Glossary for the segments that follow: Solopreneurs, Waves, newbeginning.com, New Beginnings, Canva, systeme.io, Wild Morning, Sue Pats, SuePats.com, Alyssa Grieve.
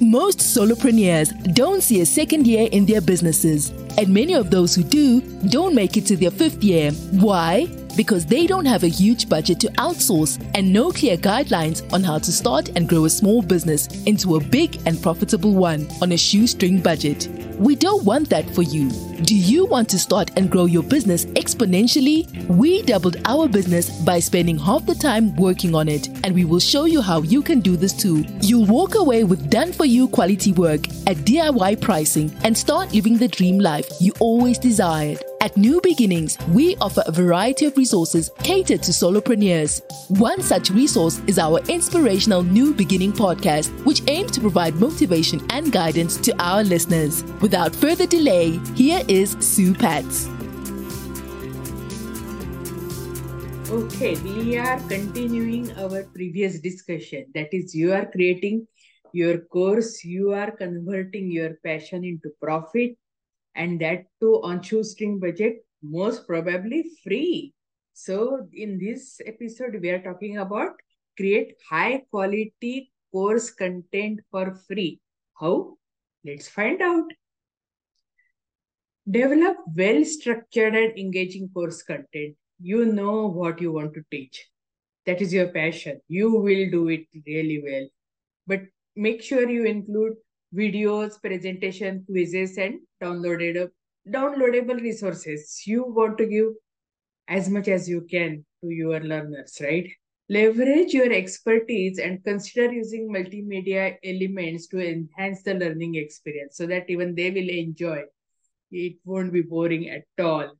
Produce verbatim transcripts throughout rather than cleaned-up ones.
Most solopreneurs don't see a second year in their businesses, and many of those who do don't make it to their fifth year. Why? Because they don't have a huge budget to outsource and no clear guidelines on how to start and grow a small business into a big and profitable one on a shoestring budget. We don't want that for you. Do you want to start and grow your business exponentially? We doubled our business by spending half the time working on it, and we will show you how you can do this too. You'll walk away with done-for-you quality work at D I Y pricing and start living the dream life you always desired. At New Beginnings, we offer a variety of resources catered to solopreneurs. One such resource is our inspirational New Beginning podcast, which aims to provide motivation and guidance to our listeners. Without further delay, here is Sue Pats. Okay, we are continuing our previous discussion. That is, you are creating your course, you are converting your passion into profit, and that too on shoestring budget, most probably free. So in this episode, we are talking about create high quality course content for free. How? Let's find out. Develop well-structured and engaging course content. You know what you want to teach. That is your passion. You will do it really well. But make sure you include videos, presentation, quizzes, and downloaded, downloadable resources. You want to give as much as you can to your learners, right? Leverage your expertise and consider using multimedia elements to enhance the learning experience so that even they will enjoy. It won't be boring at all.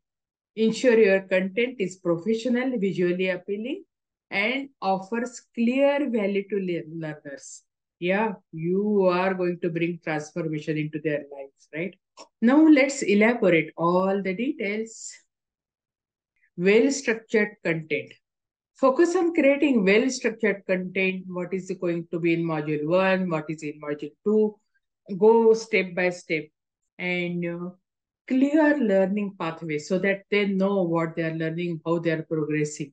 Ensure your content is professional, visually appealing, and offers clear value to learners. Yeah, you are going to bring transformation into their lives, right? Now let's elaborate all the details. Well-structured content. Focus on creating well-structured content. What is going to be in module one? What is in module two? Go step by step and uh, clear learning pathways so that they know what they are learning, how they are progressing.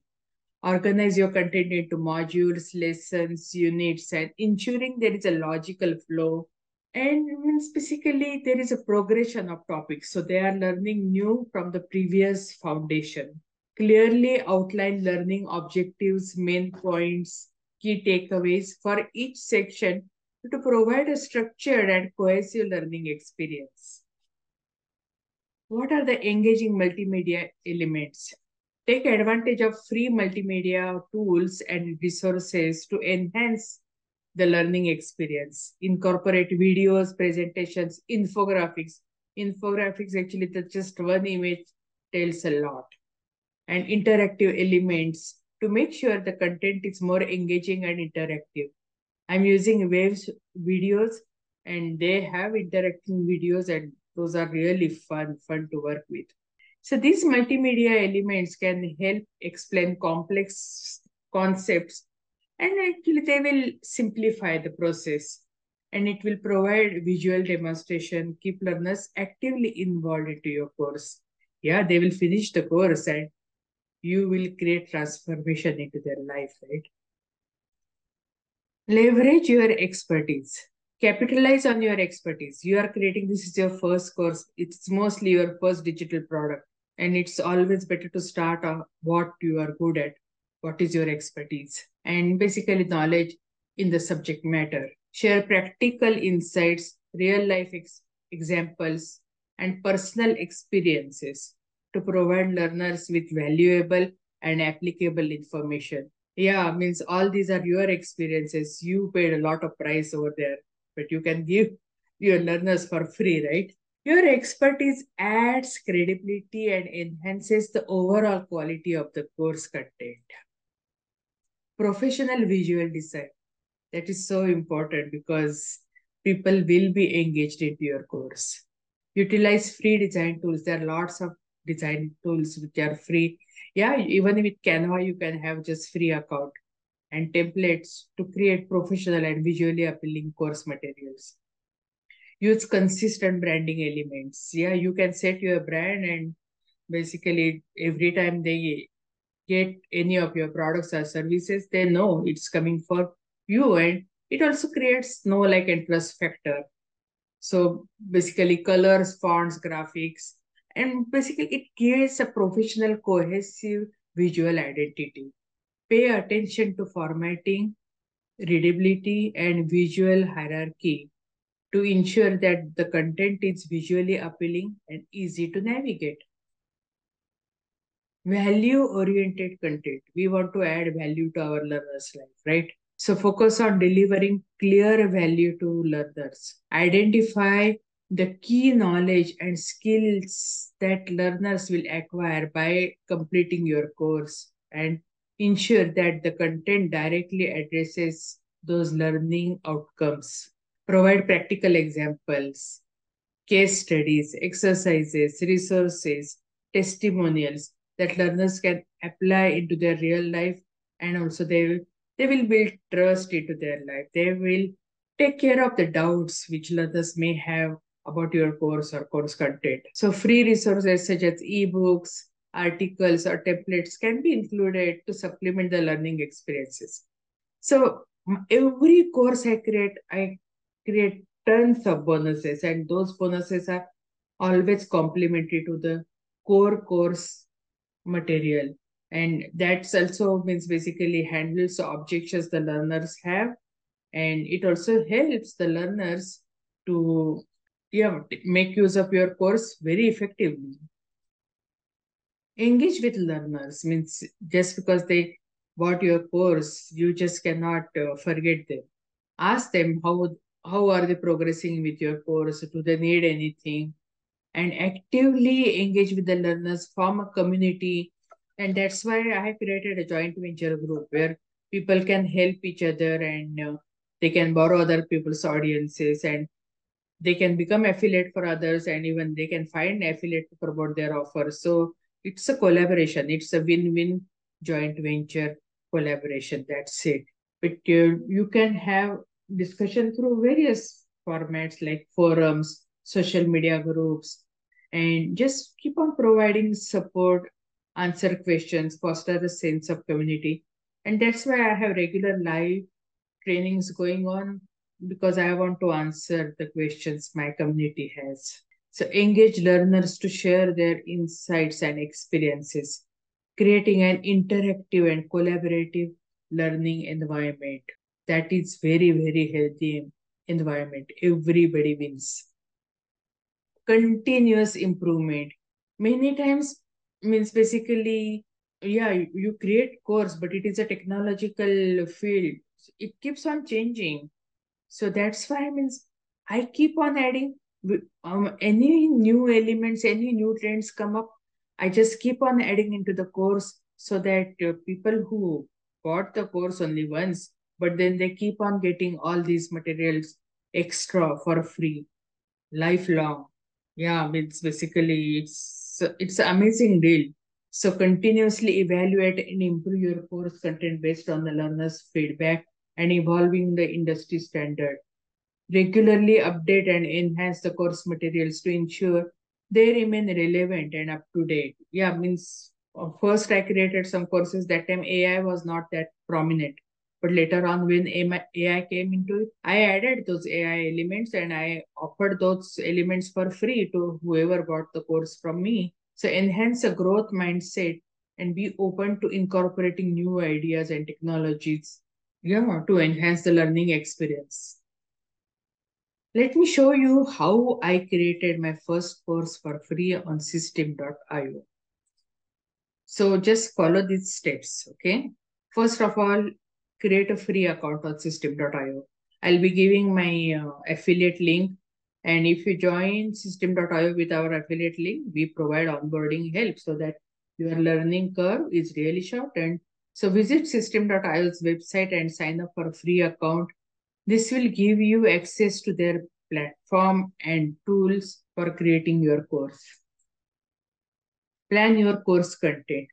Organize your content into modules, lessons, units, and ensuring there is a logical flow. And basically, there is a progression of topics. So they are learning new from the previous foundation. Clearly outline learning objectives, main points, key takeaways for each section to provide a structured and cohesive learning experience. What are the engaging multimedia elements? Take advantage of free multimedia tools and resources to enhance the learning experience. Incorporate videos, presentations, infographics. Infographics, actually, that's just one image, tells a lot. And interactive elements to make sure the content is more engaging and interactive. I'm using Waves videos, and they have interacting videos, and those are really fun, fun to work with. So these multimedia elements can help explain complex concepts, and actually they will simplify the process, and it will provide visual demonstration, keep learners actively involved into your course. Yeah, they will finish the course and you will create transformation into their life, right? Leverage your expertise. Capitalize on your expertise. You are creating, this is your first course. It's mostly your first digital product. And it's always better to start on what you are good at, what is your expertise, and basically knowledge in the subject matter. Share practical insights, real-life ex- examples, and personal experiences to provide learners with valuable and applicable information. Yeah, means all these are your experiences. You paid a lot of price over there, but you can give your learners for free, right? Your expertise adds credibility and enhances the overall quality of the course content. Professional visual design. That is so important because people will be engaged into your course. Utilize free design tools. There are lots of design tools which are free. Yeah, even with Canva, you can have just free account and templates to create professional and visually appealing course materials. Use consistent branding elements. Yeah, you can set your brand, and basically every time they get any of your products or services, they know it's coming for you, and It also creates no like interest factor. So basically colors, fonts, graphics, and basically it creates a professional, cohesive visual identity. Pay attention to formatting, readability, and visual hierarchy to ensure that the content is visually appealing and easy to navigate. Value-oriented content. We want to add value to our learners' life, right? So focus on delivering clear value to learners. Identify the key knowledge and skills that learners will acquire by completing your course, and ensure that the content directly addresses those learning outcomes. Provide practical examples, case studies, exercises, resources, testimonials that learners can apply into their real life, and also they will They will build trust into their life. They will take care of the doubts which learners may have about your course or course content. So free resources such as ebooks, articles, or templates can be included to supplement the learning experiences. So every course I create, I create tons of bonuses, and those bonuses are always complementary to the core course material. And that also means basically handles the objections the learners have. And it also helps the learners to yeah, make use of your course very effectively. Engage with learners means just because they bought your course, you just cannot uh, forget them. Ask them how, how are they progressing with your course? Do they need anything? And actively engage with the learners, form a community. And that's why I have created a joint venture group where people can help each other, and uh, they can borrow other people's audiences, and they can become affiliate for others, and even they can find affiliate to promote their offer. So it's a collaboration. It's a win-win joint venture collaboration. That's it. But uh, you can have discussion through various formats like forums, social media groups, and just keep on providing support, answer questions, foster a sense of community. And that's why I have regular live trainings going on, because I want to answer the questions my community has. So engage learners to share their insights and experiences, creating an interactive and collaborative learning environment. That is very, very healthy environment. Everybody wins. Continuous improvement. Many times, means basically, yeah, you, you create course, but it is a technological field. It keeps on changing. So that's why I means I keep on adding um, any new elements, any new trends come up. I just keep on adding into the course so that uh, people who bought the course only once, but then they keep on getting all these materials extra for free, lifelong. Yeah, it's basically, it's So it's an amazing deal. So continuously evaluate and improve your course content based on the learners' feedback and evolving the industry standard. Regularly update and enhance the course materials to ensure they remain relevant and up to date. Yeah, means first I created some courses. That time A I was not that prominent. But later on when A I came into it, I added those A I elements and I offered those elements for free to whoever bought the course from me. So enhance a growth mindset and be open to incorporating new ideas and technologies, yeah, to enhance the learning experience. Let me show you how I created my first course for free on systeme dot i o. So just follow these steps, okay? First of all, create a free account on systeme dot i o. I'll be giving my uh, affiliate link. And if you join systeme dot i o with our affiliate link, we provide onboarding help so that your learning curve is really shortened. So visit systeme dot i o's website and sign up for a free account. This will give you access to their platform and tools for creating your course. Plan your course content.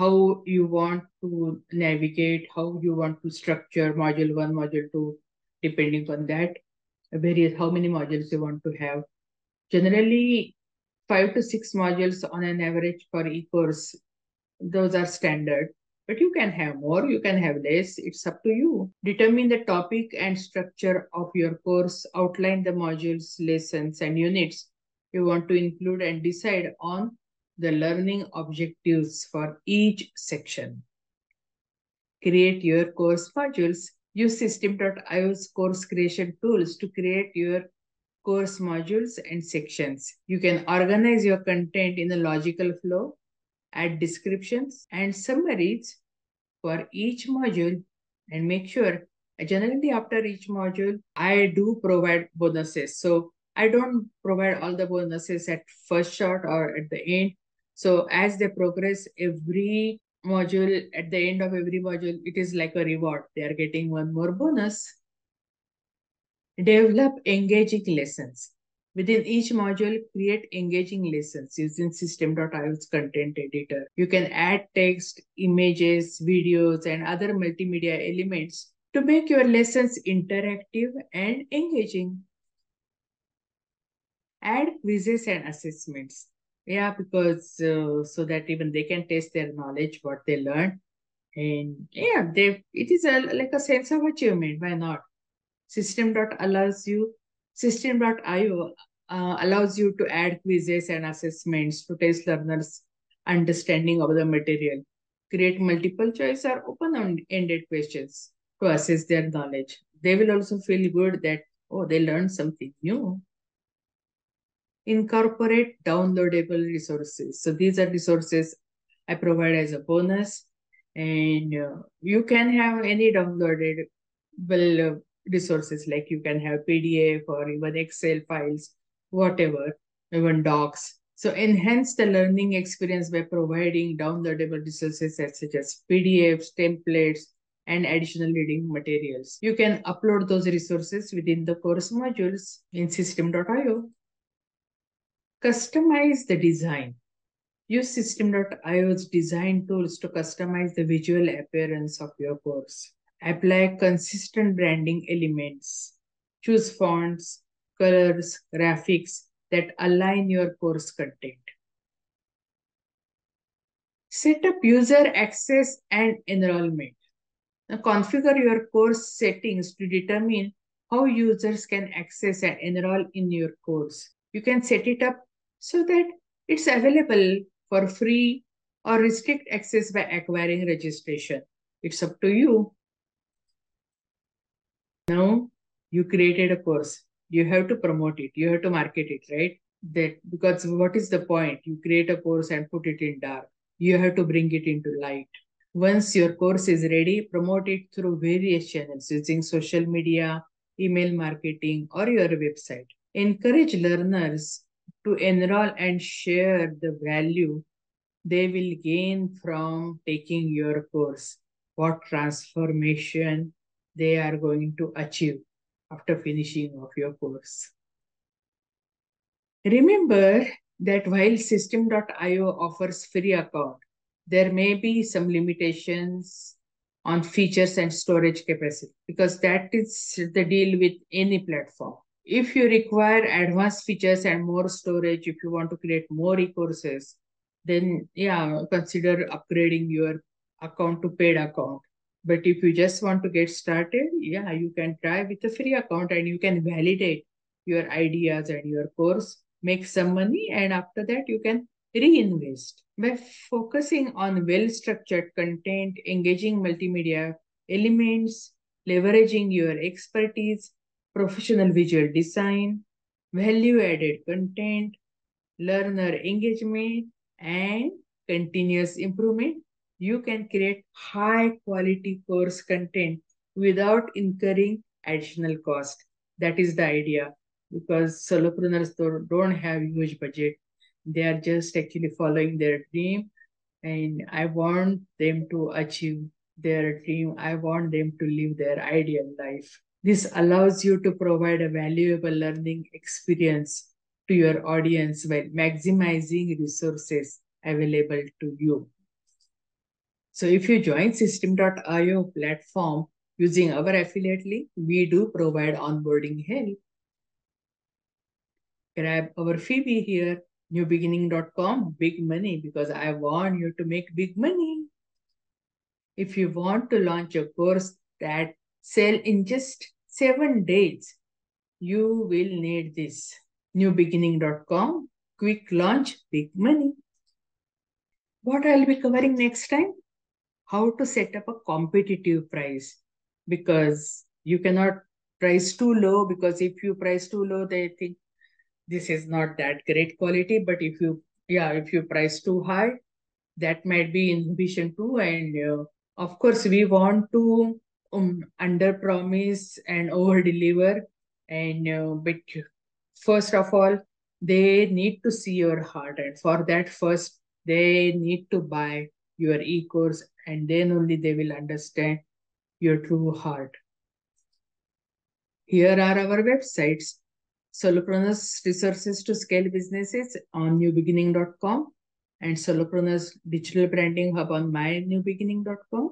How you want to navigate, how you want to structure module one, module two, depending on that, various how many modules you want to have. Generally, five to six modules on an average for e-course, those are standard. But you can have more, you can have less, it's up to you. Determine the topic and structure of your course, outline the modules, lessons, and units you want to include, and decide on the learning objectives for each section. Create your course modules. Use systeme dot i o's course creation tools to create your course modules and sections. You can organize your content in a logical flow, add descriptions and summaries for each module, and make sure generally after each module, I do provide bonuses. So I don't provide all the bonuses at first shot or at the end. So as they progress, every module, at the end of every module, it is like a reward. They are getting one more bonus. Develop engaging lessons. Within each module, create engaging lessons using systeme dot i o's content editor. You can add text, images, videos, and other multimedia elements to make your lessons interactive and engaging. Add quizzes and assessments. Yeah, because uh, so that even they can test their knowledge, what they learned. And yeah, they it is a, like a sense of achievement. Why not? Systeme dot allows you, systeme dot i o uh, allows you to add quizzes and assessments to test learners' understanding of the material. Create multiple choice or open-ended questions to assess their knowledge. They will also feel good that, oh, they learned something new. Incorporate downloadable resources. So these are resources I provide as a bonus, and uh, you can have any downloadable uh, resources, like you can have P D F or even Excel files, whatever, even docs. So enhance the learning experience by providing downloadable resources such as P D Fs, templates, and additional reading materials. You can upload those resources within the course modules in systeme dot i o. Customize the design. Use systeme dot i o's design tools to customize the visual appearance of your course. Apply consistent branding elements. Choose fonts, colors, graphics that align your course content. Set up user access and enrollment. Now, configure your course settings to determine how users can access and enroll in your course. You can set it up so that it's available for free or restrict access by acquiring registration. It's up to you. Now you created a course. You have to promote it. You have to market it, right? That, because what is the point? You create a course and put it in dark. You have to bring it into light. Once your course is ready, promote it through various channels using social media, email marketing, or your website. Encourage learners to enroll and share the value they will gain from taking your course, what transformation they are going to achieve after finishing of your course. Remember that while systeme dot i o offers free account, there may be some limitations on features and storage capacity, because that is the deal with any platform. If you require advanced features and more storage, if you want to create more e-courses, then yeah, consider upgrading your account to paid account. But if you just want to get started, yeah, you can try with a free account, and you can validate your ideas and your course, make some money, and after that you can reinvest. By focusing on well-structured content, engaging multimedia elements, leveraging your expertise, professional visual design, value-added content, learner engagement, and continuous improvement, you can create high-quality course content without incurring additional cost. That is the idea, because solopreneurs don't have huge budget. They are just actually following their dream, and I want them to achieve their dream. I want them to live their ideal life. This allows you to provide a valuable learning experience to your audience while maximizing resources available to you. So if you join systeme dot i o platform using our affiliate link, we do provide onboarding help. Grab our freebie here, new beginning dot com, big money, because I want you to make big money. If you want to launch a course that sells in just seven days, you will need this. new beginning dot com, quick launch, big money. What I'll be covering next time? How to set up a competitive price, because you cannot price too low, because if you price too low, they think this is not that great quality. But if you, yeah, if you price too high, that might be inhibition too. And uh, of course, we want to um, under promise and over deliver. And uh, but first of all, they need to see your heart, and for that, first they need to buy your e-course, and then only they will understand your true heart. Here are our websites: Solopreneurs Resources to Scale Businesses on new beginning dot com, and Solopreneurs Digital Branding Hub on my new beginning dot com,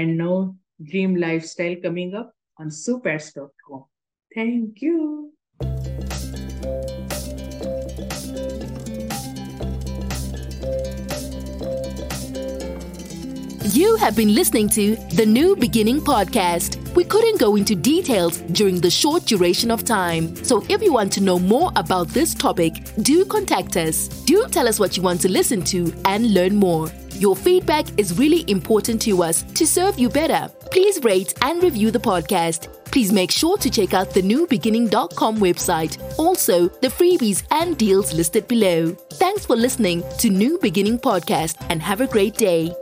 and now Dream Lifestyle coming up on Sue Pats dot com. Thank you. You have been listening to the New Beginning Podcast. We couldn't go into details during the short duration of time. So if you want to know more about this topic, do contact us. Do tell us what you want to listen to and learn more. Your feedback is really important to us to serve you better. Please rate and review the podcast. Please make sure to check out the new beginning dot com website. Also, the freebies and deals listed below. Thanks for listening to New Beginning Podcast, and have a great day.